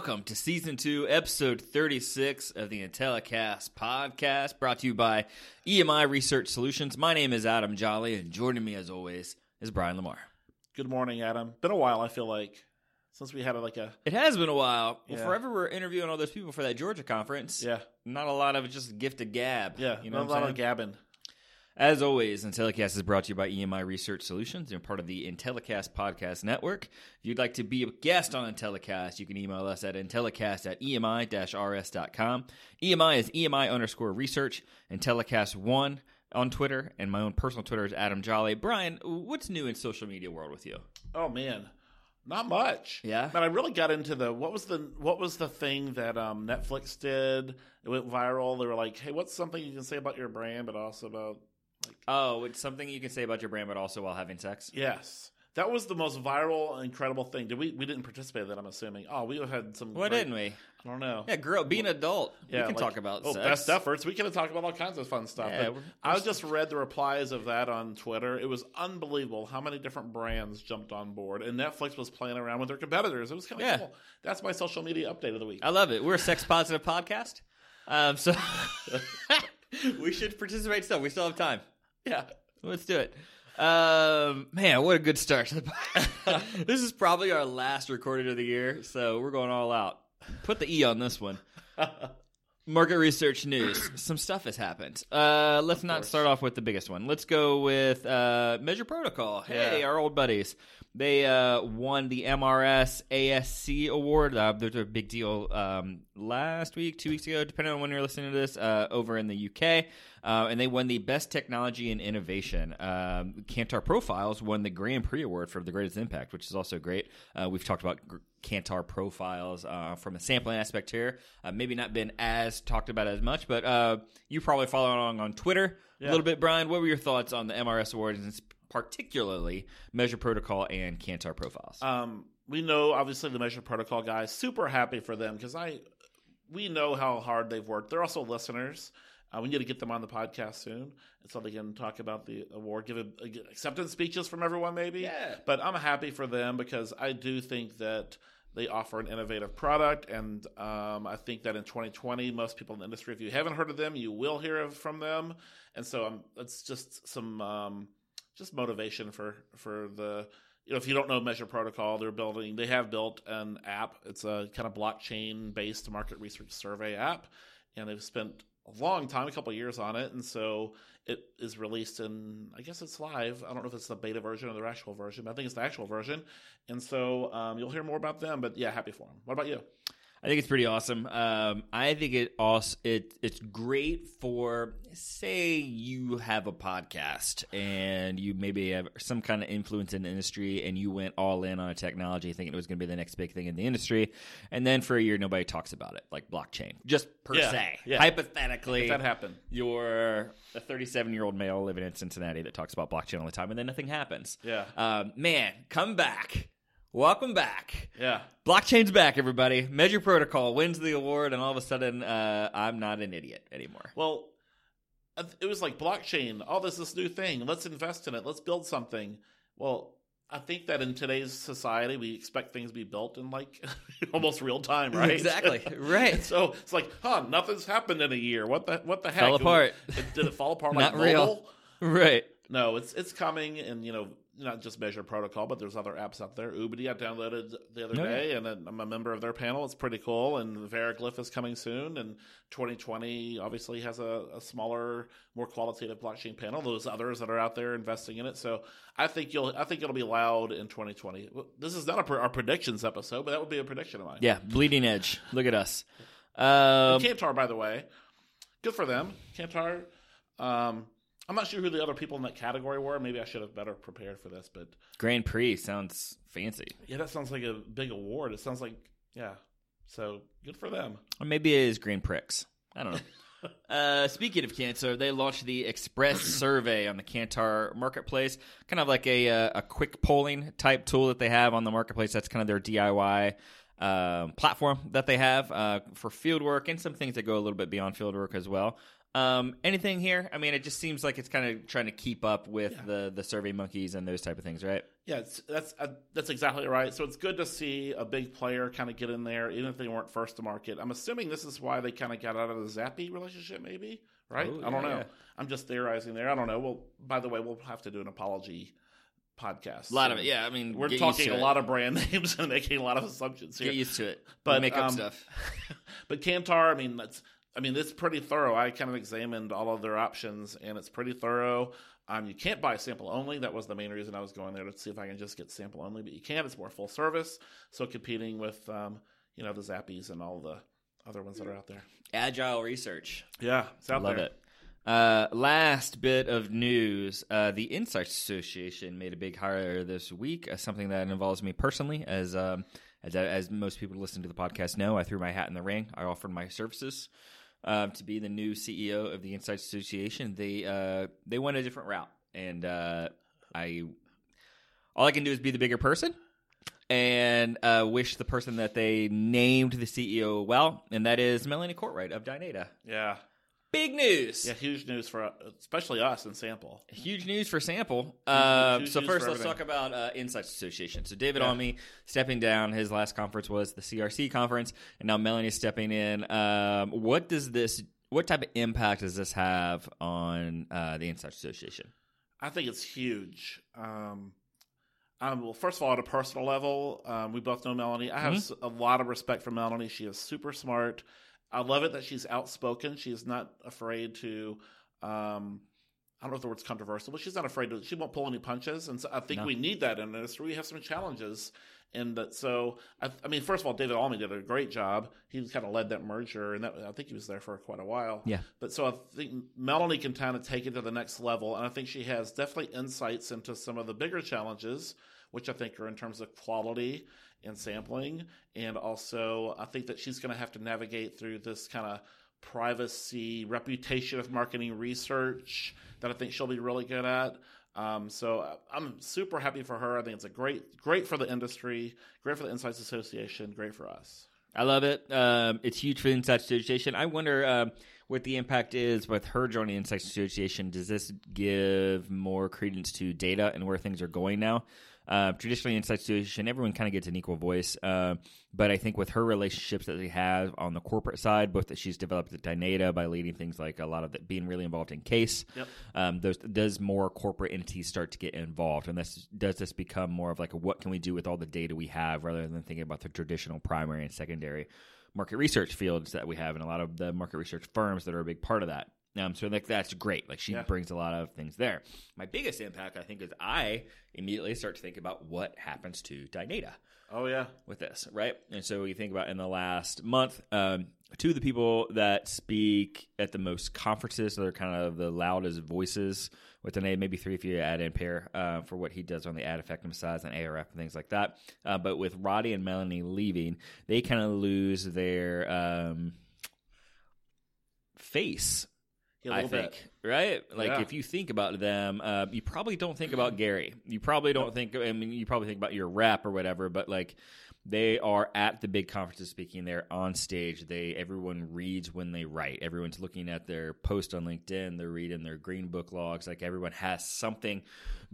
welcome to Season 2, Episode 36 of the IntelliCast podcast, brought to you by EMI Research Solutions. My name is Adam Jolly, and joining me, as always, is Brian Lamar. Good morning, Adam. Been a while, I feel like, since we had It has been a while. Yeah. Well, forever we're interviewing all those people for that Georgia conference. Yeah. Not a lot of just gift of gab. Yeah, you know not a lot of gabbing. As always, IntelliCast is brought to you by EMI Research Solutions and part of the IntelliCast Podcast Network. If you'd like to be a guest on IntelliCast, you can email us at intellicast@emi-rs.com. EMI is EMI_research, IntelliCast1 on Twitter, and my own personal Twitter is Adam Jolly. Brian, what's new in social media world with you? Oh, man. Not much. Yeah? But I really got into the, what was the thing that Netflix did? It went viral. They were like, hey, what's something you can say about your brand, but also about... it's something you can say about your brand, but also while having sex? Yes. That was the most viral, incredible thing. We didn't participate in that, I'm assuming. Oh, we had some... Why didn't we? I don't know. Yeah, being an adult, we can talk about sex. Best efforts. We could have talked about all kinds of fun stuff. Yeah, I just read the replies of that on Twitter. It was unbelievable how many different brands jumped on board, and Netflix was playing around with their competitors. It was kind of cool. That's my social media update of the week. I love it. We're a sex-positive podcast. We should participate still. We still have time. Yeah. Let's do it. Man, what a good start. This is probably our last recorded of the year, so we're going all out. Put the E on this one. Market research news. Some stuff has happened. Let's not start off with the biggest one. Let's go with Measure Protocol. Hey, our old buddies. They won the MRS ASC award. There's a big deal last week, 2 weeks ago, depending on when you're listening to this, over in the UK. And they won the Best Technology and Innovation. Kantar Profiles won the Grand Prix Award for the Greatest Impact, which is also great. We've talked about Kantar Profiles from a sampling aspect here. Maybe not been as talked about as much, but you probably follow along on Twitter a little bit. Brian, what were your thoughts on the MRS Awards, and particularly Measure Protocol and Kantar Profiles? We know, obviously, the Measure Protocol guys. Super happy for them because we know how hard they've worked. They're also listeners. We need to get them on the podcast soon so they can talk about the award, give acceptance speeches from everyone maybe. Yeah. But I'm happy for them because I do think that they offer an innovative product, and I think that in 2020, most people in the industry, if you haven't heard of them, you will hear from them. And so it's just some just motivation for the – if you don't know Measure Protocol, they have built an app. It's a kind of blockchain-based market research survey app, and they've spent – a long time, a couple of years on it, and so it is released in, I guess it's live. I don't know if it's the beta version or the actual version, but I think it's the actual version, and so you'll hear more about them, but yeah, happy for them. What about you? I think it's pretty awesome. I think it's great for, say you have a podcast and you maybe have some kind of influence in the industry and you went all in on a technology thinking it was going to be the next big thing in the industry. And then for a year, nobody talks about it, like blockchain, just per se. Yeah. Hypothetically, if that happened, you're a 37-year-old male living in Cincinnati that talks about blockchain all the time and then nothing happens. Yeah, man, come back. Welcome back. Yeah. Blockchain's back, everybody. Measure Protocol wins the award, and all of a sudden, I'm not an idiot anymore. Well, it was like blockchain. Oh, there's this new thing. Let's invest in it. Let's build something. Well, I think that in today's society, we expect things to be built in like almost real time, right? Exactly. Right. So it's like, nothing's happened in a year. What the heck? Fell apart. Did it fall apart? Not like real. Right. No, it's coming, and not just Measure Protocol, but there's other apps out there. Ubity I downloaded the other day, and I'm a member of their panel. It's pretty cool, and Veriglyph is coming soon, and 2020 obviously has a smaller, more qualitative blockchain panel. Those others that are out there investing in it. So I think it'll be loud in 2020. This is not our predictions episode, but that would be a prediction of mine. Yeah, bleeding edge. Look at us. Kantar, by the way, good for them. Kantar, I'm not sure who the other people in that category were. Maybe I should have better prepared for this, but Grand Prix sounds fancy. Yeah, that sounds like a big award. It sounds like so good for them. Or maybe it is Grand Prix. I don't know. Speaking of Kantar, they launched the Express Survey on the Kantar Marketplace, kind of like a quick polling type tool that they have on the marketplace. That's kind of their DIY platform that they have for fieldwork and some things that go a little bit beyond fieldwork as well. Anything here? I mean, it just seems like it's kind of trying to keep up with the Survey Monkeys and those type of things, right? Yeah, that's exactly right. So it's good to see a big player kind of get in there, even if they weren't first to market. I'm assuming this is why they kind of got out of the Zappy relationship, maybe, right? Ooh, I don't know. Yeah. I'm just theorizing there. I don't know. Well, by the way, we'll have to do an apology podcast. A lot of it, yeah. I mean, we're talking a lot of brand names and making a lot of assumptions here. Get used to it. But we make up stuff. But Kantar, I mean, that's. I mean, it's pretty thorough. I kind of examined all of their options, and it's pretty thorough. You can't buy sample only. That was the main reason I was going there, to see if I can just get sample only. But you can't. It's more full service. So competing with, the Zappies and all the other ones that are out there. Agile research. Yeah, it's out there. Love it. Last bit of news, the Insights Association made a big hire this week, something that involves me personally. As most people who listen to the podcast know, I threw my hat in the ring. I offered my services. To be the new CEO of the Insights Association, they went a different route, and all I can do is be the bigger person and wish the person that they named the CEO well, and that is Melanie Courtright of Dynata. Yeah, big news. Yeah, huge news for especially us and Sample. Huge news for Sample. So first, let's talk about Insights Association. So David Almy stepping down. His last conference was the CRC conference, and now Melanie's stepping in. What type of impact does this have on the Insights Association? I think it's huge. Well, first of all, at a personal level, we both know Melanie. I have a lot of respect for Melanie. She is super smart. I love it that she's outspoken. She's not afraid to, I don't know if the word's controversial, but she's not afraid to, she won't pull any punches. And so I think we need that in this. We have some challenges. And so, I mean, first of all, David Almy did a great job. He kind of led that merger, and I think he was there for quite a while. Yeah. But so I think Melanie can kind of take it to the next level. And I think she has definitely insights into some of the bigger challenges, which I think are in terms of quality and sampling, and also I think that she's going to have to navigate through this kind of privacy, reputation of marketing research that I think she'll be really good at. So I'm super happy for her. I think it's a great for the industry, great for the Insights Association, great for us. I love it. It's huge for the Insights Association. I wonder what the impact is with her joining the Insights Association. Does this give more credence to data and where things are going now? Traditionally, in Insights Association, everyone kind of gets an equal voice. But I think with her relationships that they have on the corporate side, both that she's developed at Dynata by leading things like a lot of being really involved in case, does more corporate entities start to get involved? And does this become more of like what can we do with all the data we have rather than thinking about the traditional primary and secondary market research fields that we have and a lot of the market research firms that are a big part of that? So like that's great. Like she brings a lot of things there. My biggest impact, I think, is I immediately start to think about what happens to Dynata. Oh yeah, with this, right? And so you think about in the last month, two of the people that speak at the most conferences, so they're kind of the loudest voices with Dynata, maybe three if you add in Pear for what he does on the ad effectiveness side and ARF and things like that. But with Roddy and Melanie leaving, they kind of lose their face. I think, right? Like, if you think about them, you probably don't think about Gary. You probably don't think, I mean, you probably think about your rep or whatever, but, like, they are at the big conferences speaking. They're on stage. Everyone reads when they write. Everyone's looking at their post on LinkedIn. They're reading their green book logs. Like, everyone has something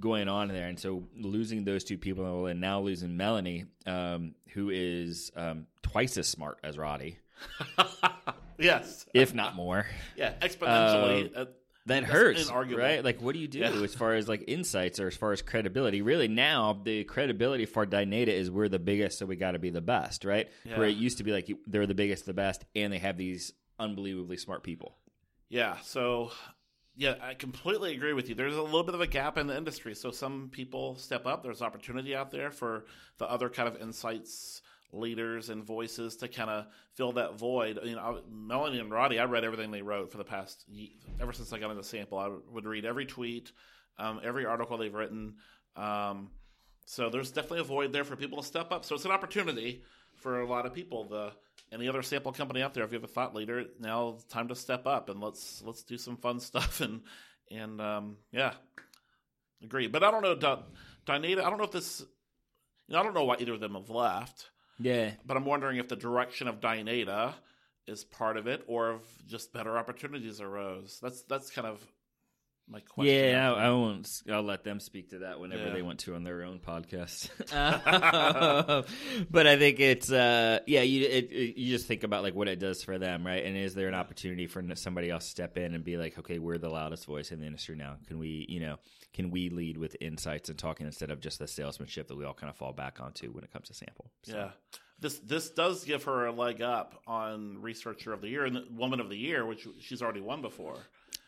going on there. And so losing those two people and now losing Melanie, who is twice as smart as Roddy. Yes. If not more. Yeah, exponentially. That hurts, right? Like, what do you do as far as, like, insights or as far as credibility? Really, now, the credibility for Dynata is we're the biggest, so we got to be the best, right? Yeah. Where it used to be, like, they're the biggest, the best, and they have these unbelievably smart people. Yeah, so, yeah, I completely agree with you. There's a little bit of a gap in the industry, so some people step up. There's opportunity out there for the other kind of insights leaders and voices to kind of fill that void. You know, Melanie and Roddy, I read everything they wrote for the past ever since I got into Sample. I would read every tweet, every article they've written. So there's definitely a void there for people to step up. So it's an opportunity for a lot of people. Any other sample company out there, if you have a thought leader, now it's time to step up and let's do some fun stuff and yeah, agree. But I don't know, Dynata. I don't know if this. You know, I don't know why either of them have left. Yeah. But I'm wondering if the direction of Dynata is part of it, or if just better opportunities arose. That's kind of my question. Yeah, I won't. I'll let them speak to that whenever they want to on their own podcast. But I think it's you just think about like what it does for them, right? And is there an opportunity for somebody else to step in and be like, okay, we're the loudest voice in the industry now. Can we lead with insights and talking instead of just the salesmanship that we all kind of fall back onto when it comes to sample? So. Yeah. This does give her a leg up on Researcher of the Year and Woman of the Year, which she's already won before.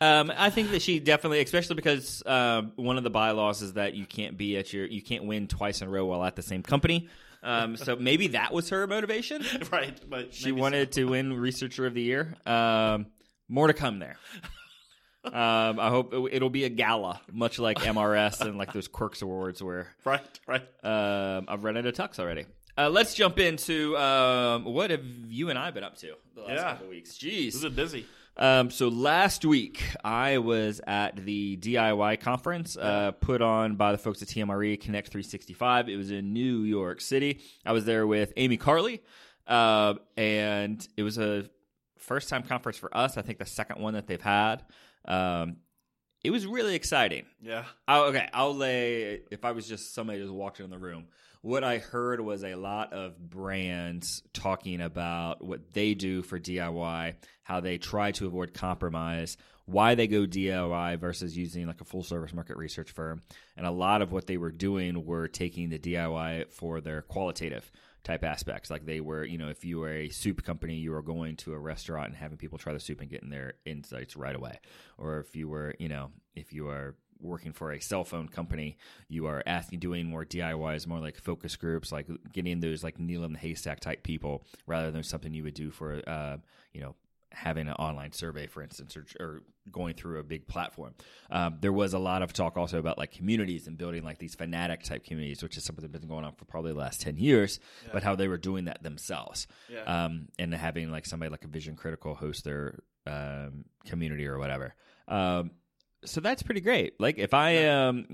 I think that she definitely, especially because one of the bylaws is that you can't be you can't win twice in a row while at the same company. So maybe that was her motivation, right? But she wanted to win Researcher of the Year. More to come there. I hope it'll be a gala, much like MRS and like those Quirks Awards, where right. I've run out of tux already. Let's jump into what have you and I been up to the last couple of weeks. Jeez. This is busy. So last week, I was at the DIY conference put on by the folks at TMRE, Connect 365. It was in New York City. I was there with Amy Carley, and it was a first-time conference for us. I think the second one that they've had. It was really exciting. Yeah. I'll lay – if I was just somebody who walked in the room – what I heard was a lot of brands talking about what they do for DIY, how they try to avoid compromise, why they go DIY versus using like a full-service market research firm. And a lot of what they were doing were taking the DIY for their qualitative type aspects. Like they were, if you were a soup company, you were going to a restaurant and having people try the soup and getting their insights right away. Or if you were, working for a cell phone company, you are doing more DIYs, more like focus groups, like getting those like needle in the haystack type people, rather than something you would do for, having an online survey, for instance, or going through a big platform. There was a lot of talk also about like communities and building like these fanatic type communities, which is something that's been going on for probably the last 10 years, but how they were doing that themselves. Yeah. And having like somebody like a Vision Critical host their community or whatever. So that's pretty great. Like if I am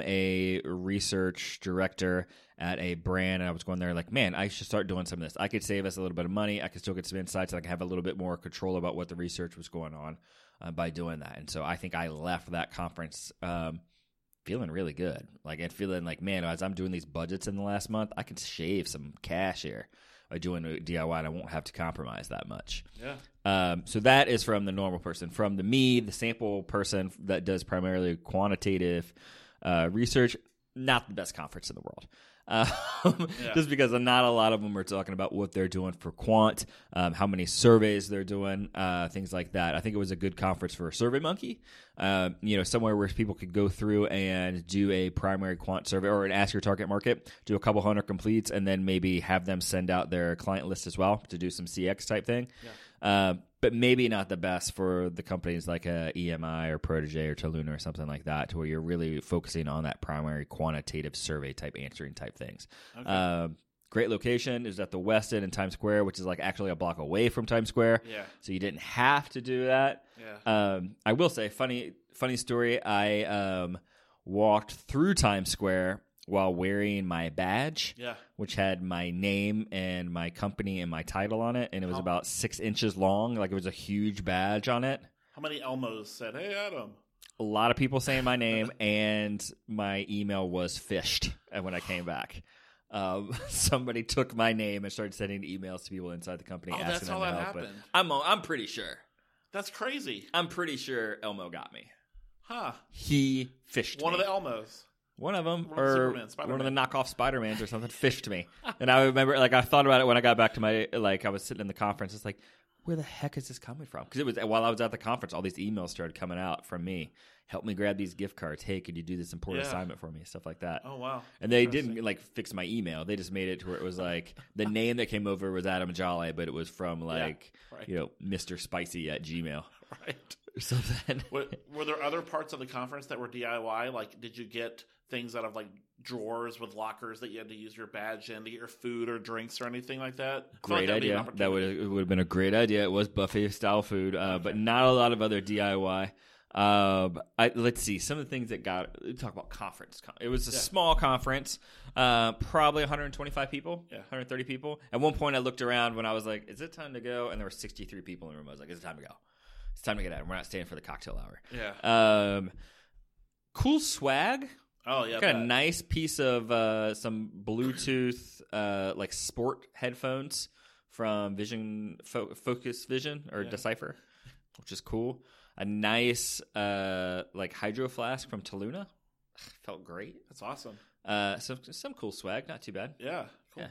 a research director at a brand and I was going there like, man, I should start doing some of this. I could save us a little bit of money. I could still get some insights. And I can have a little bit more control about what the research was going on by doing that. And so I think I left that conference feeling really good. Like and feeling like, man, as I'm doing these budgets in the last month, I can shave some cash here by doing DIY, and I won't have to compromise that much. Yeah. So that is from the normal person. From the sample person that does primarily quantitative research, not the best conference in the world. Just because not a lot of them are talking about what they're doing for quant, how many surveys they're doing, things like that. I think it was a good conference for SurveyMonkey, somewhere where people could go through and do a primary quant survey or an ask your target market, do a couple hundred completes, and then maybe have them send out their client list as well to do some CX type thing. Yeah. But maybe not the best for the companies like EMI or Protégé or Taluna or something like that, to where you're really focusing on that primary quantitative survey type answering type things. Okay. Great location. It was at the West End in Times Square, which is like actually a block away from Times Square. Yeah. So you didn't have to do that. Yeah. I will say, funny story, I walked through Times Square while wearing my badge, which had my name and my company and my title on it, and it was about 6 inches long. Like, it was a huge badge on it. How many Elmos said, hey, Adam? A lot of people saying my name, and my email was phished when I came back. Somebody took my name and started sending emails to people inside the company asking them to help. Happened. I'm pretty sure. That's crazy. I'm pretty sure Elmo got me. Huh. He phished me. One of the Elmos. One of them, one of the knockoff Spider-Mans or something, fished me. And I remember, like, I thought about it when I got back to I was sitting in the conference. It's like, where the heck is this coming from? Because it was while I was at the conference, all these emails started coming out from me. Help me grab these gift cards. Hey, could you do this important assignment for me? Stuff like that. Oh, wow. And they didn't, like, fix my email. They just made it to where it was, like, the name that came over was Adam Jolly, but it was from, like, Mr. Spicy at Gmail. Right. Or something. Were there other parts of the conference that were DIY? Like, did you get things out of like drawers with lockers that you had to use your badge in to get your food or drinks or anything like that? Great idea. That would have been a great idea. It was buffet style food, but not a lot of other DIY. Let's see some of the things that got. Talk about conference. It was a small conference, probably 125 people, 130 people. At one point, I looked around when I was like, "Is it time to go?" And there were 63 people in the room. I was like, "Is it time to go? It's time to get out. And we're not staying for the cocktail hour." Yeah. Cool swag. Oh yeah. Got a nice piece of some Bluetooth like sport headphones from Focus Vision or Decipher, which is cool. A nice like hydro flask from Taluna. Felt great. That's awesome. Some cool swag, not too bad. Yeah. Cool.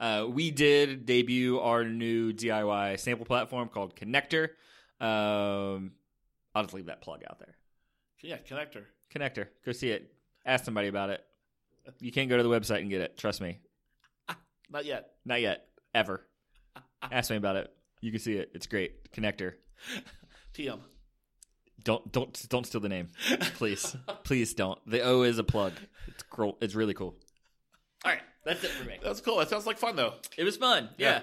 Yeah. We did debut our new DIY sample platform called Connector. I'll just leave that plug out there. Yeah, Connector. Connector. Go see it. Ask somebody about it. You can't go to the website and get it. Trust me. Not yet. Not yet. Ever. Ask me about it. You can see it. It's great. Connector. TM. Don't steal the name, please. Please don't. The O is a plug. It's cool. It's really cool. All right, that's it for me. That's cool. That sounds like fun though. It was fun. Yeah.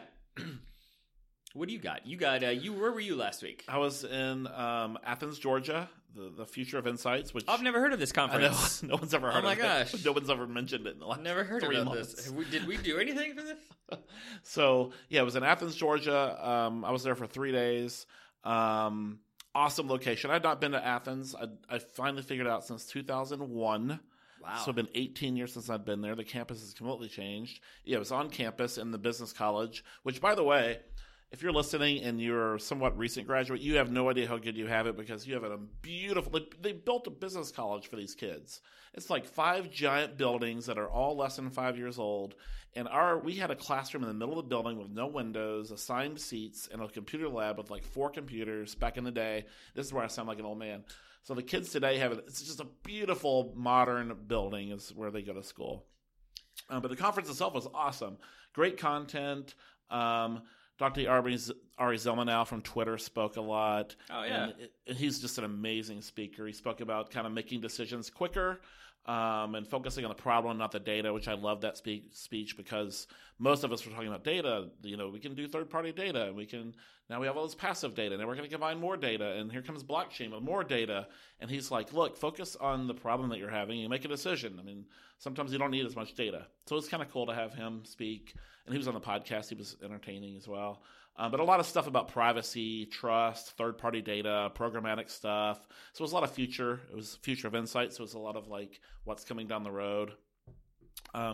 What do you got? You got you. Where were you last week? I was in Athens, Georgia. The Future of Insights, which I've never heard of this conference. I know. No one's ever heard of it. Oh my gosh. No one's ever mentioned it in the last 3 months. This. Did we do anything for this? So yeah, it was in Athens, Georgia. I was there for 3 days. Awesome location. I've not been to Athens. I finally figured out since 2001. Wow. So it's been 18 years since I've been there. The campus has completely changed. Yeah, it was on campus in the business college, which, by the way, if you're listening and you're a somewhat recent graduate, you have no idea how good you have it because you have a beautiful – they built a business college for these kids. It's like 5 giant buildings that are all less than 5 years old. And we had a classroom in the middle of the building with no windows, assigned seats, and a computer lab with like 4 computers back in the day. This is where I sound like an old man. So the kids today have – it's just a beautiful modern building is where they go to school. But the conference itself was awesome. Great content. Dr. Ari Zelmanow from Twitter spoke a lot. Oh, yeah. And he's just an amazing speaker. He spoke about kind of making decisions quicker and focusing on the problem, not the data, which I love that speech because most of us were talking about data. You know, we can do third-party data. And now we have all this passive data. Now we're going to combine more data. And here comes blockchain with more data. And he's like, look, focus on the problem that you're having. And you make a decision. I mean, sometimes you don't need as much data. So it's kind of cool to have him speak. And he was on the podcast. He was entertaining as well. But a lot of stuff about privacy, trust, third-party data, programmatic stuff. So it was a lot of future. It was Future of Insights. So it was a lot of, like, what's coming down the road.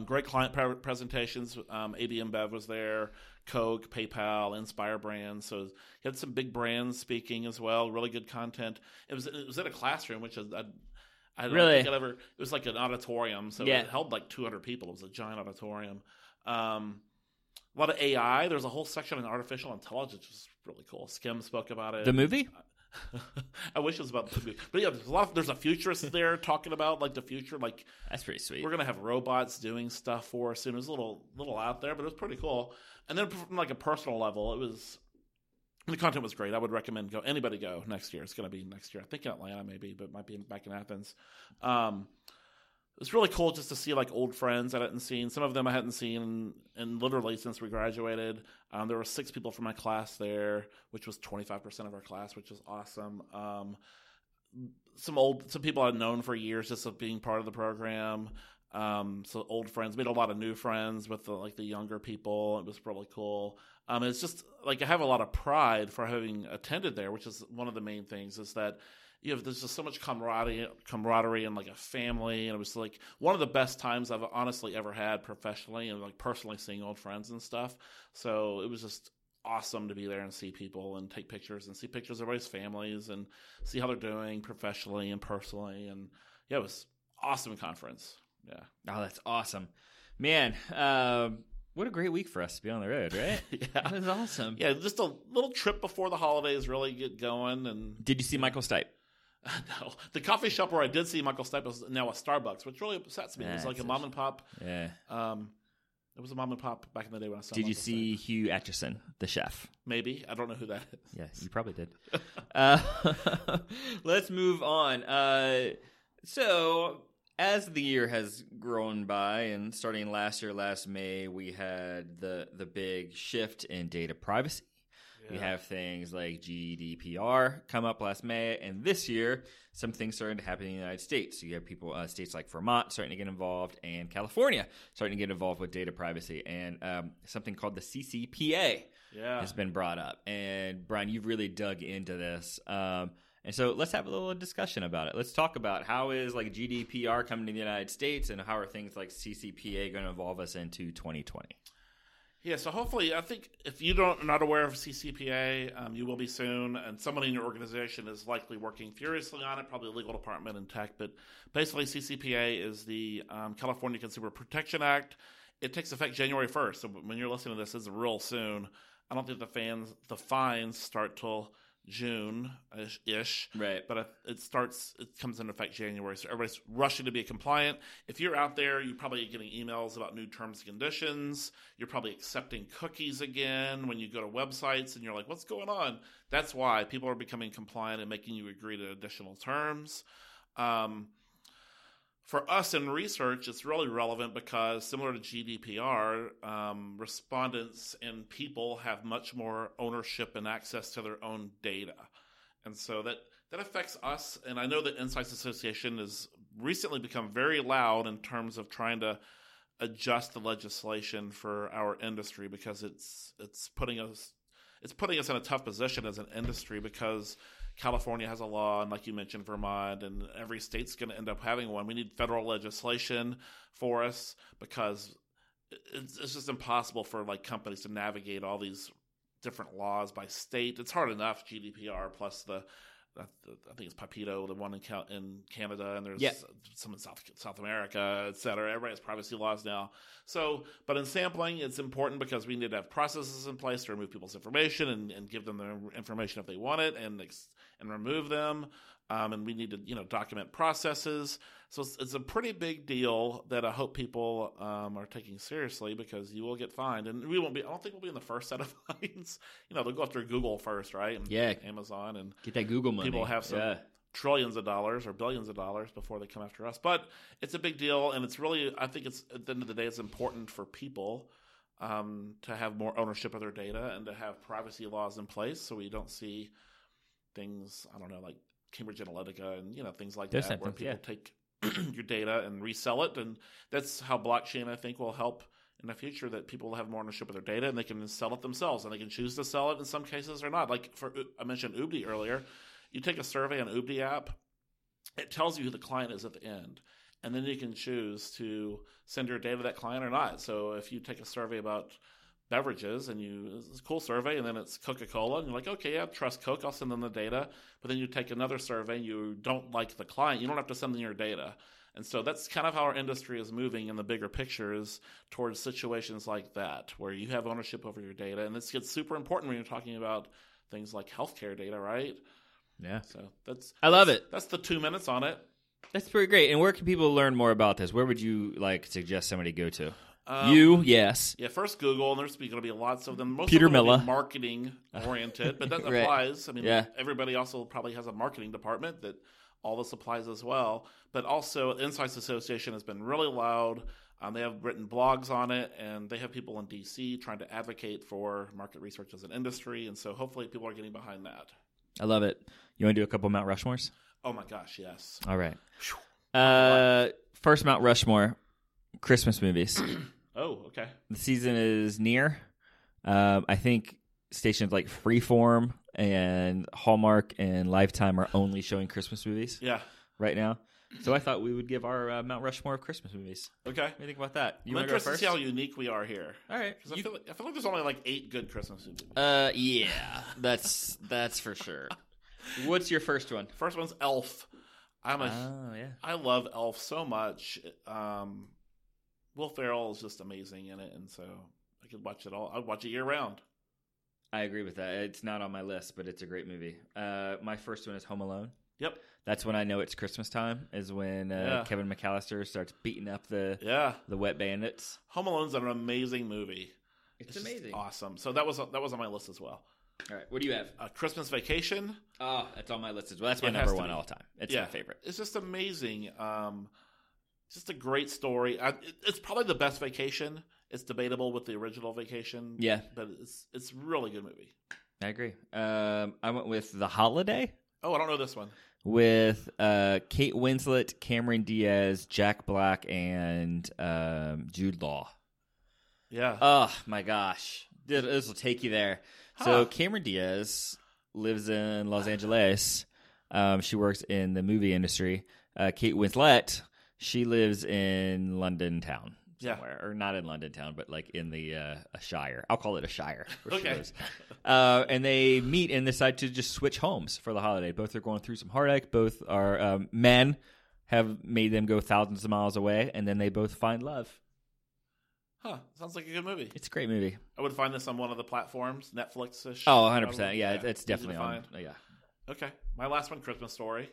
Great client presentations. AB InBev was there, Coke, PayPal, Inspire Brands. So he had some big brands speaking as well, really good content. It was in a classroom, which is I don't think I'd ever – it was like an auditorium. So it held like 200 people. It was a giant auditorium. A lot of AI. There's a whole section on artificial intelligence, which is really cool. Skim spoke about it. The movie? I wish it was about the movie. But yeah, there's a futurist there talking about like the future. Like that's pretty sweet. We're gonna have robots doing stuff for us soon. It was a little out there, but it was pretty cool. And then from like a personal level, the content was great. I would recommend anybody go next year. It's gonna be next year. I think in Atlanta maybe, but it might be back in Athens. It was really cool just to see like old friends I hadn't seen. Some of them I hadn't seen in literally since we graduated. There were 6 people from my class there, which was 25% of our class, which was awesome. Some people I'd known for years just of being part of the program. So old friends, made a lot of new friends with the younger people. It was really cool. It's just like I have a lot of pride for having attended there, which is one of the main things is that there's just so much camaraderie and like a family, and it was like one of the best times I've honestly ever had professionally and like personally seeing old friends and stuff. So it was just awesome to be there and see people and take pictures and see pictures of everybody's families and see how they're doing professionally and personally. And yeah, it was awesome conference. Yeah. Oh, that's awesome, man. What a great week for us to be on the road, right? Yeah. It was awesome. Yeah. Just a little trip before the holidays really get going. And did you see Michael Stipe? No. The coffee shop where I did see Michael Stipe was now a Starbucks, which really upsets me. It was like a mom and pop. Yeah. It was a mom and pop back in the day when I saw Michael Stipe. Did you see Hugh Atchison, the chef? Maybe. I don't know who that is. Yes, you probably did. Let's move on. So as the year has grown by, and starting last year, last May, we had the big shift in data privacy. Yeah. We have things like GDPR come up last May, and this year, some things started happening in the United States. So you have people, states like Vermont starting to get involved, and California starting to get involved with data privacy, and something called the CCPA has been brought up. And Brian, you've really dug into this. And so let's have a little discussion about it. Let's talk about how is like GDPR coming to the United States, and how are things like CCPA going to evolve us into 2020? Yeah, so hopefully, I think if you don't are not aware of CCPA, you will be soon, and someone in your organization is likely working furiously on it, probably legal department and tech, but basically CCPA is the California Consumer Protection Act. It takes effect January 1st, so when you're listening to this, it's real soon. I don't think the fines start till June-ish, right? But it comes into effect January, so everybody's rushing to be compliant. If you're out there, you're probably getting emails about new terms and conditions. You're probably accepting cookies again when you go to websites, and you're like, what's going on? That's why people are becoming compliant and making you agree to additional terms. For us in research, it's really relevant because similar to GDPR, respondents and people have much more ownership and access to their own data. And so that affects us. And I know that Insights Association has recently become very loud in terms of trying to adjust the legislation for our industry, because it's putting us in a tough position as an industry, because California has a law, and like you mentioned, Vermont, and every state's going to end up having one. We need federal legislation for us, because it's just impossible for like companies to navigate all these different laws by state. It's hard enough, GDPR plus the I think it's Papito, the one in Canada, and there's some in South America, et cetera. Everybody has privacy laws now. So, but in sampling, it's important because we need to have processes in place to remove people's information and give them their information if they want it, and remove them. And we need to document processes. So it's a pretty big deal that I hope people are taking seriously, because you will get fined, and we won't be. I don't think we'll be in the first set of fines. They'll go after Google first, right? And Amazon, and get that Google money. People have some trillions of dollars or billions of dollars before they come after us. But it's a big deal, and it's really, I think, it's at the end of the day, it's important for people to have more ownership of their data and to have privacy laws in place, so we don't see things like Cambridge Analytica and things like that, where people take your data and resell it. And that's how blockchain, I think, will help in the future, that people will have more ownership of their data and they can sell it themselves, and they can choose to sell it in some cases or not. Like I mentioned Ubdi earlier. You take a survey on Ubdi app, it tells you who the client is at the end, and then you can choose to send your data to that client or not. So if you take a survey about beverages, and it's a cool survey, and then it's Coca-Cola, and you're like, okay, I trust Coke, I'll send them the data. But then you take another survey, and you don't like the client, you don't have to send them your data. And so that's kind of how our industry is moving in the bigger picture, is towards situations like that, where you have ownership over your data. And this gets super important when you're talking about things like healthcare data, right? Yeah. So I love it. That's the 2 minutes on it. That's pretty great. And where can people learn more about this? Where would you suggest somebody go to? First Google, and there's going to be lots of them. Most Peter of them will be marketing-oriented, but that applies. Right. Everybody also probably has a marketing department that all this applies as well. But also, Insights Association has been really loud. They have written blogs on it, and they have people in D.C. trying to advocate for market research as an industry, and so hopefully people are getting behind that. I love it. You want to do a couple of Mount Rushmores? Oh, my gosh, yes. All right. First Mount Rushmore, Christmas movies. Oh, okay. The season is near. I think stations like Freeform and Hallmark and Lifetime are only showing Christmas movies right now. So I thought we would give our Mount Rushmore of Christmas movies. Okay. What do you think about that? I'm interested to see how unique we are here. All right. Because I feel like there's only 8 good Christmas movies. Yeah, that's for sure. What's your first one? First one's Elf. I love Elf so much. Will Ferrell is just amazing in it, and so I could watch it all. I'd watch it year-round. I agree with that. It's not on my list, but it's a great movie. My first one is Home Alone. Yep. That's when I know it's Christmas time, is when Kevin McCallister starts beating up the wet bandits. Home Alone's an amazing movie. It's amazing. Awesome. So that was on my list as well. All right. What do you have? A Christmas Vacation. Oh, that's on my list as well. That's my number one all time. It's my favorite. It's just amazing. Just a great story. It's probably the best Vacation. It's debatable with the original Vacation. Yeah. But it's a really good movie. I agree. I went with The Holiday. Oh, I don't know this one. With Kate Winslet, Cameron Diaz, Jack Black, and Jude Law. Yeah. Oh, my gosh. This will take you there. Huh. So Cameron Diaz lives in Los Angeles. She works in the movie industry. Kate Winslet, she lives in London town. Somewhere, yeah. Or not in London town, but like in the a shire. I'll call it a shire. Okay. And they meet and decide to just switch homes for the holiday. Both are going through some heartache. Both are men, have made them go thousands of miles away, and then they both find love. Huh. Sounds like a good movie. It's a great movie. I would find this on one of the platforms, Netflix-ish. Oh, 100%. Yeah, it's definitely on. Yeah. Okay. My last one, Christmas Story.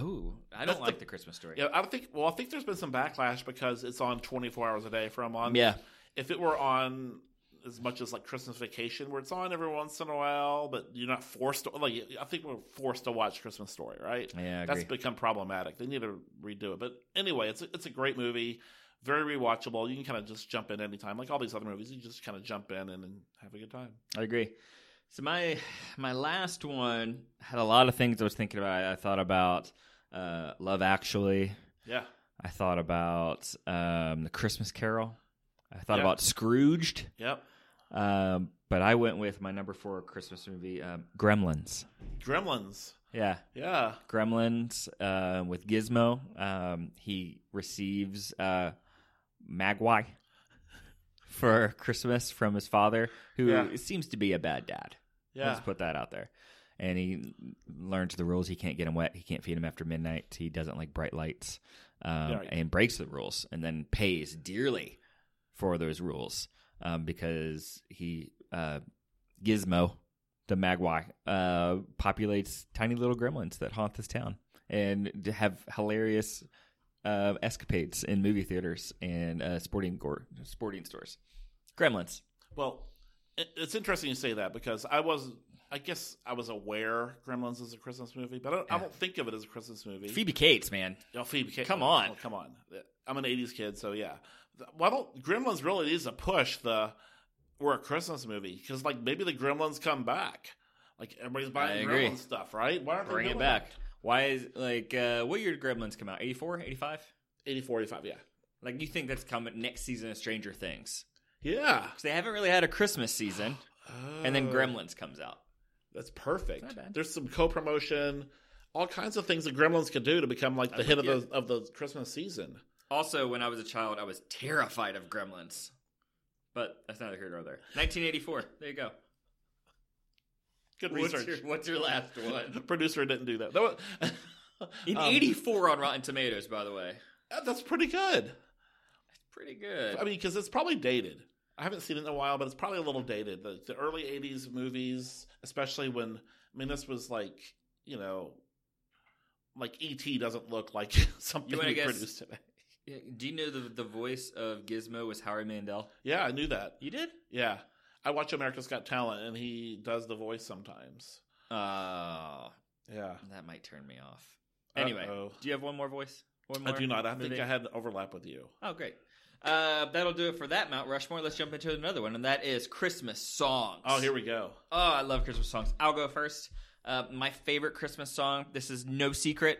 Oh, I don't like the Christmas Story. Yeah, I think there's been some backlash because it's on 24 hours a day for a month. Yeah. If it were on as much as like Christmas Vacation, where it's on every once in a while, but you're not forced to, like, I think we're forced to watch Christmas Story, right? Yeah, I agree. That's become problematic. They need to redo it. But anyway, it's a great movie, very rewatchable. You can kind of just jump in anytime. Like all these other movies, you just kind of jump in and have a good time. I agree. So my last one had a lot of things I was thinking about. I thought about Love Actually. Yeah. I thought about The Christmas Carol. I thought about Scrooged. Yep. But I went with my number 4 Christmas movie, Gremlins. Gremlins. Yeah. Yeah. Gremlins with Gizmo. He receives Mogwai for Christmas from his father, who seems to be a bad dad. Yeah. Let's put that out there. And he learns the rules. He can't get him wet. He can't feed him after midnight. He doesn't like bright lights, and breaks the rules, and then pays dearly for those rules because he Gizmo, the Mogwai, populates tiny little gremlins that haunt this town and have hilarious escapades in movie theaters and sporting stores. Gremlins. Well, it's interesting you say that because I guess I was aware Gremlins is a Christmas movie, but I don't think of it as a Christmas movie. Phoebe Cates, man. Oh, Phoebe Cates. Come on. I'm an 80s kid, so yeah. Why don't Gremlins really needs to push we're a Christmas movie? Because like maybe the Gremlins come back. Like everybody's buying Gremlins stuff, right? Why aren't they doing it back? Why is like what year did Gremlins come out? 84, 85? 84, 85, yeah. Like you think that's coming next season of Stranger Things. Yeah. Because they haven't really had a Christmas season. And then Gremlins comes out. That's perfect. Not bad. There's some co-promotion, all kinds of things that Gremlins could do to become like the hit of the Christmas season. Also, when I was a child, I was terrified of Gremlins. But that's neither here nor there. 1984. There you go. Good research. What's your last one? The producer didn't do that. In 84 on Rotten Tomatoes, by the way. That's pretty good. That's pretty good. I mean, because it's probably dated. I haven't seen it in a while, but it's probably a little dated. The early 80s movies, especially when, I mean, this was like, you know, like E.T. doesn't look like something we produced today. Do you know the voice of Gizmo was Howie Mandel? Yeah, I knew that. You did? Yeah. I watch America's Got Talent, and he does the voice sometimes. Oh. Yeah. That might turn me off. Anyway, do you have one more voice? One more I do not. I think I had an overlap with you. Oh, great. That'll do it for that Mount Rushmore. Let's jump into another one, and that is Christmas songs. Oh, here we go. Oh, I love Christmas songs. I'll go first. My favorite Christmas song, this is no secret.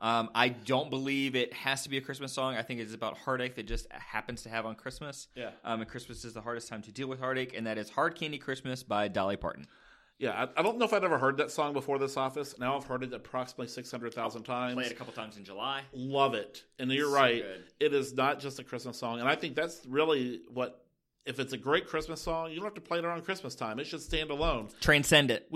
I don't believe it has to be a Christmas song. I think it's about heartache that just happens to have on Christmas. Yeah. And Christmas is the hardest time to deal with heartache, and that is Hard Candy Christmas by Dolly Parton. Yeah, I don't know if I'd ever heard that song before this office. Now I've heard it approximately 600,000 times. Played a couple times in July. Love it. And you're right. Good. It is not just a Christmas song. And I think that's really what, if it's a great Christmas song, you don't have to play it around Christmas time. It should stand alone. Transcend it.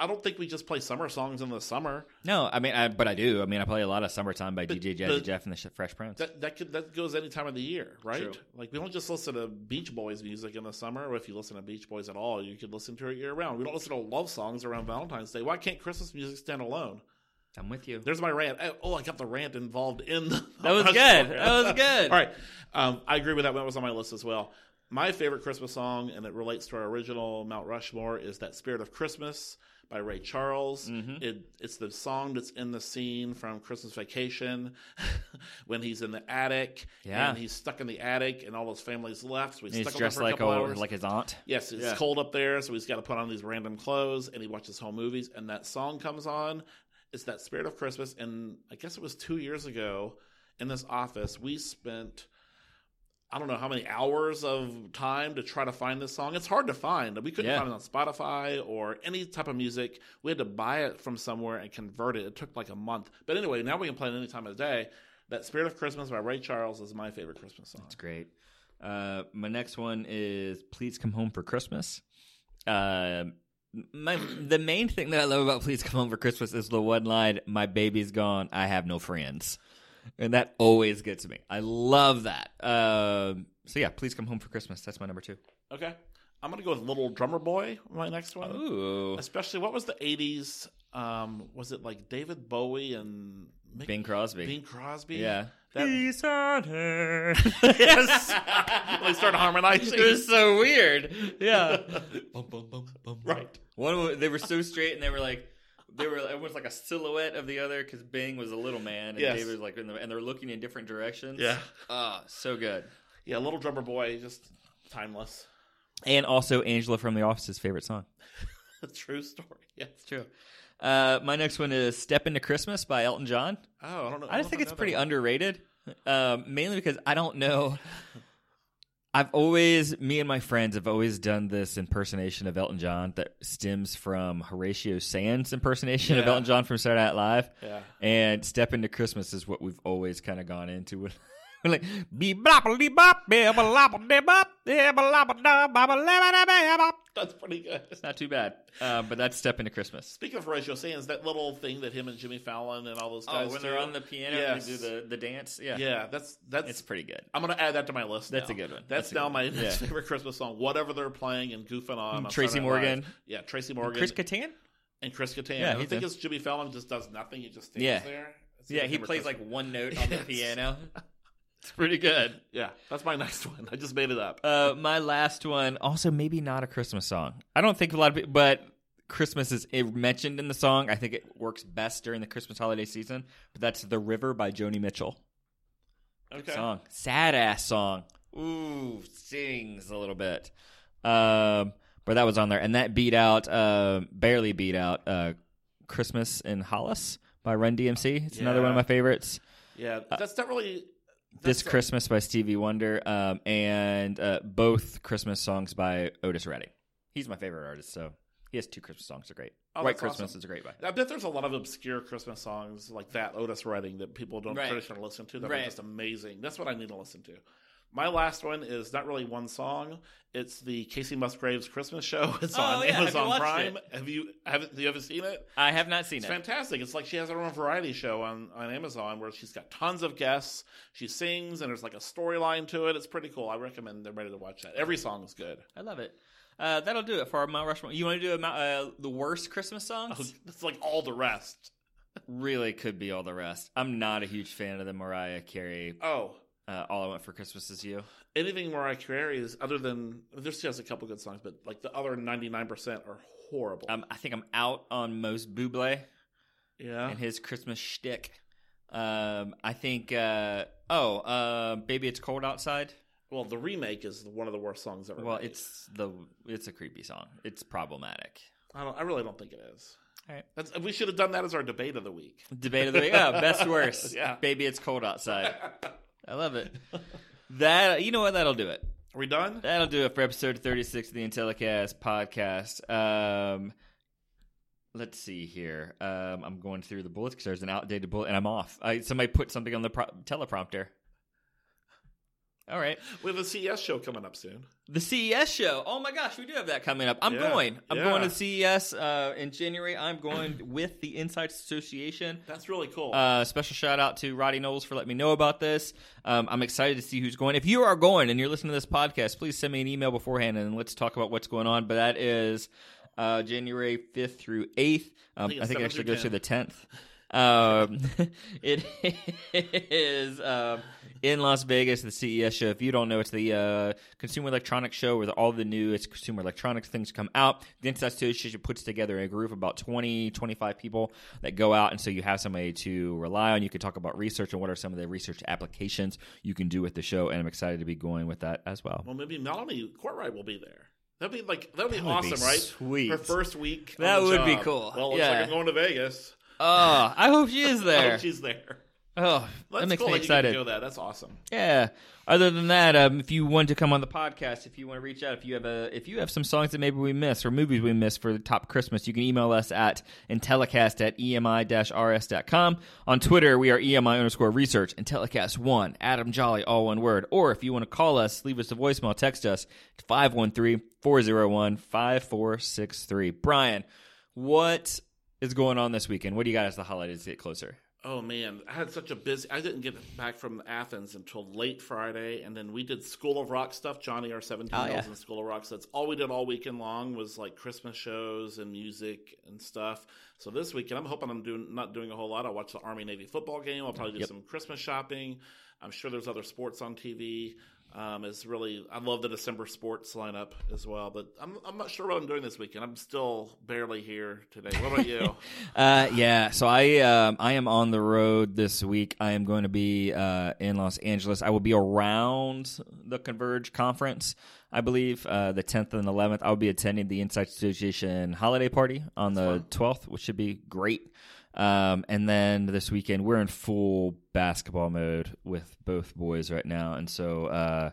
I don't think we just play summer songs in the summer. No, I mean, but I do. I mean, I play a lot of Summertime by DJ Jazzy Jeff and the Fresh Prince. That goes any time of the year, right? True. Like, we don't just listen to Beach Boys music in the summer, or if you listen to Beach Boys at all, you could listen to it year-round. We don't listen to love songs around Valentine's Day. Why can't Christmas music stand alone? I'm with you. There's my rant. I got the rant involved in the... That was good. That was good. All right. I agree with that one. It was on my list as well. My favorite Christmas song, and it relates to our original Mount Rushmore, is That Spirit of Christmas by Ray Charles. Mm-hmm. It's the song that's in the scene from Christmas Vacation when he's in the attic. Yeah. And he's stuck in the attic and all those families left. So he's stuck dressed like his aunt. Yes, it's cold up there, so he's got to put on these random clothes, and he watches home movies, and that song comes on. It's That Spirit of Christmas, and I guess it was 2 years ago in this office, we spent – I don't know how many hours of time to try to find this song. It's hard to find. We couldn't find it on Spotify or any type of music. We had to buy it from somewhere and convert it. It took like a month. But anyway, now we can play it any time of the day. That Spirit of Christmas by Ray Charles is my favorite Christmas song. That's great. My next one is Please Come Home for Christmas. The main thing that I love about Please Come Home for Christmas is the one line, "My baby's gone, I have no friends." And that always gets me. I love that. Please Come Home for Christmas. That's my number 2. Okay. I'm going to go with Little Drummer Boy, my next one. Ooh. Especially, what was the 80s? Was it like David Bowie and Bing Crosby? Bing Crosby? Yeah. He's on her. Yes. They start harmonizing. It was so weird. Yeah. Bum, bum, bum, bum. Right. They were so straight, and it was like a silhouette of the other because Bing was a little man and David was like, and they're looking in different directions. Yeah. Ah, so good. Yeah, Little Drummer Boy, just timeless. And also Angela from The Office's favorite song. True story. Yeah, it's true. My next one is Step Into Christmas by Elton John. Oh, I don't know. I just think it's pretty underrated, mainly because I don't know. Me and my friends have always done this impersonation of Elton John that stems from Horatio Sands' impersonation of Elton John from Saturday Night Live. Yeah. And Step Into Christmas is what we've always kind of gone into with. We're like, that's pretty good. It's not too bad. But that's Step Into Christmas. Speaking of Horatio Sands, that little thing that him and Jimmy Fallon and all those guys when they're on the piano and they do the dance. Yeah. Yeah, it's pretty good. I'm going to add that to my list. That's a good one. That's now my favorite Christmas song, whatever they're playing and goofing on. Tracy Morgan. Yeah, Tracy Morgan. And Chris Kattan? Yeah, I think it's Jimmy Fallon just does nothing. He just stands there. Yeah, he plays like one note on the piano. It's pretty good. Yeah, that's my next one. I just made it up. My last one, also maybe not a Christmas song. I don't think a lot of people, but Christmas is mentioned in the song. I think it works best during the Christmas holiday season, but that's The River by Joni Mitchell. Okay. Good song. Sad-ass song. Ooh, sings a little bit. But that was on there, and that barely beat out Christmas in Hollis by Run DMC. It's another one of my favorites. Yeah, that's not really... This Christmas by Stevie Wonder, and both Christmas songs by Otis Redding. He's my favorite artist, so he has 2 Christmas songs. They're great. Oh, White Christmas is a great one. I bet there's a lot of obscure Christmas songs like that Otis Redding that people don't traditionally listen to. That are just amazing. That's what I need to listen to. My last one is not really one song. It's the Casey Musgraves Christmas Show. It's on Amazon Prime. It. Have you ever seen it? I have not seen it. It's fantastic. It's like she has her own variety show on Amazon where she's got tons of guests. She sings, and there's like a storyline to it. It's pretty cool. I recommend everybody to watch that. Every song is good. I love it. That'll do it for our Mount Rushmore. You want to do the worst Christmas songs? Oh, it's like all the rest. Really could be all the rest. I'm not a huge fan of the Mariah Carey. Oh, All I Want for Christmas Is You. Anything Mariah Carey is, other than she has a couple good songs, but like the other 99% are horrible. I think I'm out on Mos Bublé. Yeah, and his Christmas shtick. I think. Baby, It's Cold Outside. Well, the remake is one of the worst songs ever. Well, made. It's a creepy song. It's problematic. I really don't think it is. All right. We should have done that as our debate of the week. Yeah, best worst. Yeah. Baby, It's Cold Outside. I love it. You know what? That'll do it. Are we done? That'll do it for episode 36 of the IntelliCast podcast. Let's see here. I'm going through the bullets because there's an outdated bullet, and I'm off. Somebody put something on the teleprompter. All right. We have a CES show coming up soon. The CES show. Oh, my gosh. We do have that coming up. I'm going to CES in January. I'm going with the Insights Association. That's really cool. Special shout out to Roddy Knowles for letting me know about this. I'm excited to see who's going. If you are going and you're listening to this podcast, please send me an email beforehand, and let's talk about what's going on. But that is January 5th through 8th. I think it actually goes to the 10th. It is in Las Vegas, the CES show. If you don't know, it's the Consumer Electronics Show where all the newest consumer electronics things come out. The Insights Association puts together a group of about 20, 25 people that go out, and so you have somebody to rely on. You can talk about research and what are some of the research applications you can do with the show, and I'm excited to be going with that as well. Well, maybe Melanie Courtright will be there. That'd be awesome, right? Sweet. Her first week. That would be cool. Well, it's like I'm going to Vegas. Oh, I hope she is there. I hope she's there. Oh, that makes me excited. That's awesome. Yeah. Other than that, if you want to come on the podcast, if you want to reach out, if you have some songs that maybe we missed or movies we missed for the top Christmas, you can email us at intellicast@emi-rs.com. On Twitter, we are EMI_research, intellicast1, Adam Jolly, all one word. Or if you want to call us, leave us a voicemail, text us, 513-401-5463. Brian, what is going on this weekend? What do you got as the holidays get closer? Oh, man, I had such a busy – I didn't get back from Athens until late Friday, and then we did School of Rock stuff. Johnny, our 17-year-old's in School of Rock, so that's all we did all weekend long was like Christmas shows and music and stuff. So this weekend, I'm hoping I'm not doing a whole lot. I'll watch the Army-Navy football game. I'll probably do some Christmas shopping. I'm sure there's other sports on TV. I love the December sports lineup as well, but I'm not sure what I'm doing this weekend. I'm still barely here today. What about you? So I am on the road this week. I am going to be in Los Angeles. I will be around the Converge conference, I believe, the 10th and 11th. I'll be attending the Insights Association holiday party on the 12th, which should be great. And then this weekend, we're in full basketball mode with both boys right now. And so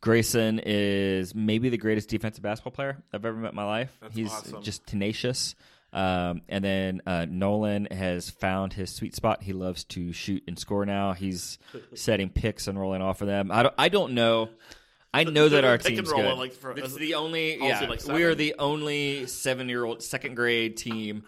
Grayson is maybe the greatest defensive basketball player I've ever met in my life. He's awesome. Just tenacious. And then Nolan has found his sweet spot. He loves to shoot and score now. He's setting picks and rolling off of them. I don't know. I know that our team's good. We are the only 7-year-old second grade team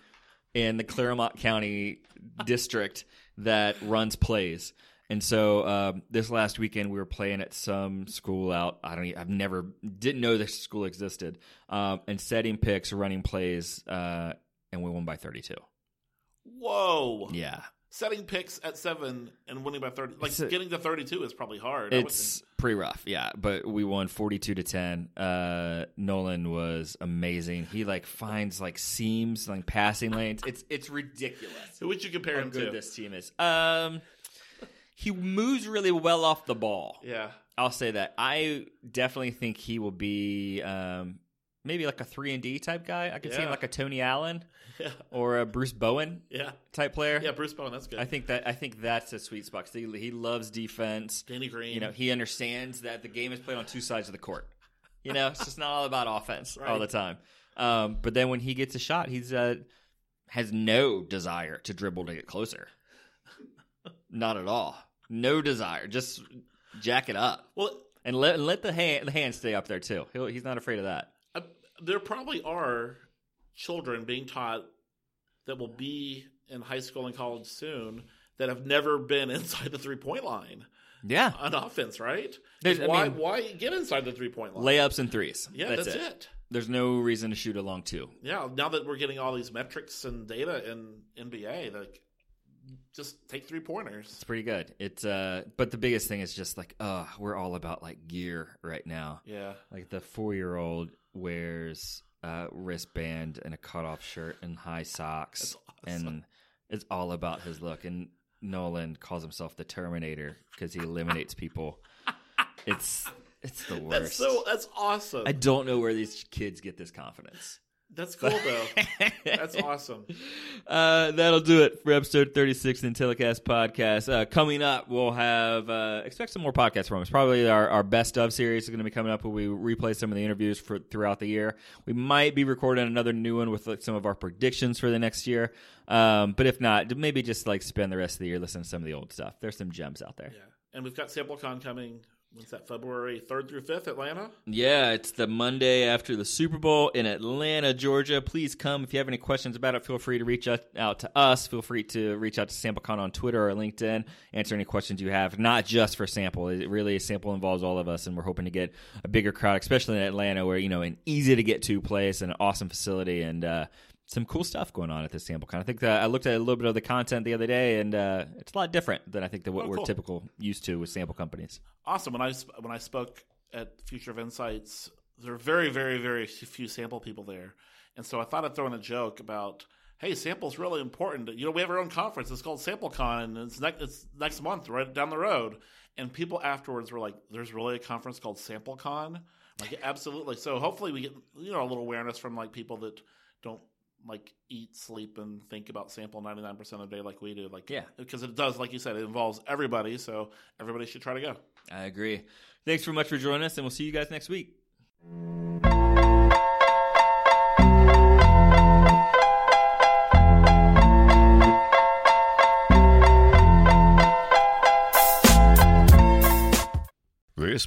in the Clermont County district that runs plays. And so this last weekend we were playing at some school out. Didn't know this school existed. And setting picks, running plays, and we won by 32. Whoa. Yeah. Setting picks at 7 and winning by 30. Getting to 32 is probably hard. It's pretty rough, yeah. But we won 42-10. Nolan was amazing. He finds seams, passing lanes. It's ridiculous. Who would you compare him to? How good this team is. He moves really well off the ball. Yeah, I'll say that. I definitely think he will be maybe a 3-and-D type guy. I could see him a Tony Allen or a Bruce Bowen type player. Yeah, Bruce Bowen, that's good. I think that's a sweet spot. He loves defense. Danny Green. He understands that the game is played on two sides of the court. It's just not all about offense all the time. But then when he gets a shot, he's has no desire to dribble to get closer. Not at all. No desire. Just jack it up. Well, and let the hand stay up there too. He's not afraid of that. There probably are children being taught that will be in high school and college soon that have never been inside the three-point line. Yeah. On offense, right? Why get inside the three-point line? Layups and threes. Yeah, that's it. There's no reason to shoot a long two. Yeah, now that we're getting all these metrics and data in NBA, just take three-pointers. It's pretty good. It's but the biggest thing is just we're all about gear right now. Yeah. The 4-year-old wears a wristband and a cutoff shirt and high socks. That's awesome. And it's all about his look. And Nolan calls himself the Terminator because he eliminates people. It's the worst. That's awesome. I don't know where these kids get this confidence. That's cool, though. That's awesome. That'll do it for episode 36 of the IntelliCast podcast. Coming up, we'll have expect some more podcasts from us. Probably our best of series is going to be coming up where we replay some of the interviews throughout the year. We might be recording another new one with some of our predictions for the next year. But if not, maybe just spend the rest of the year listening to some of the old stuff. There's some gems out there. Yeah, and we've got SampleCon coming. When's that? February 3rd through 5th, Atlanta? Yeah, it's the Monday after the Super Bowl in Atlanta, Georgia. Please come. If you have any questions about it, feel free to reach out to us. Feel free to reach out to SampleCon on Twitter or LinkedIn. Answer any questions you have, not just for Sample. It really, Sample involves all of us, and we're hoping to get a bigger crowd, especially in Atlanta where, an easy-to-get-to place and an awesome facility. And some cool stuff going on at this SampleCon. I think I looked at a little bit of the content the other day, and it's a lot different than I think that what we're typical used to with sample companies. Awesome. When I spoke at Future of Insights, there were very, very, very few sample people there. And so I thought I'd throw in a joke about, hey, sample's really important. You know, we have our own conference. It's called SampleCon, and it's next month, right down the road. And people afterwards were like, there's really a conference called SampleCon? Like, absolutely. So hopefully we get, you know, a little awareness from, like, people that don't, like, eat, sleep, and think about sample 99% of the day like we do. Like, yeah. Because it does, like you said, it involves everybody. So everybody should try to go. I agree. Thanks so much for joining us, and we'll see you guys next week. This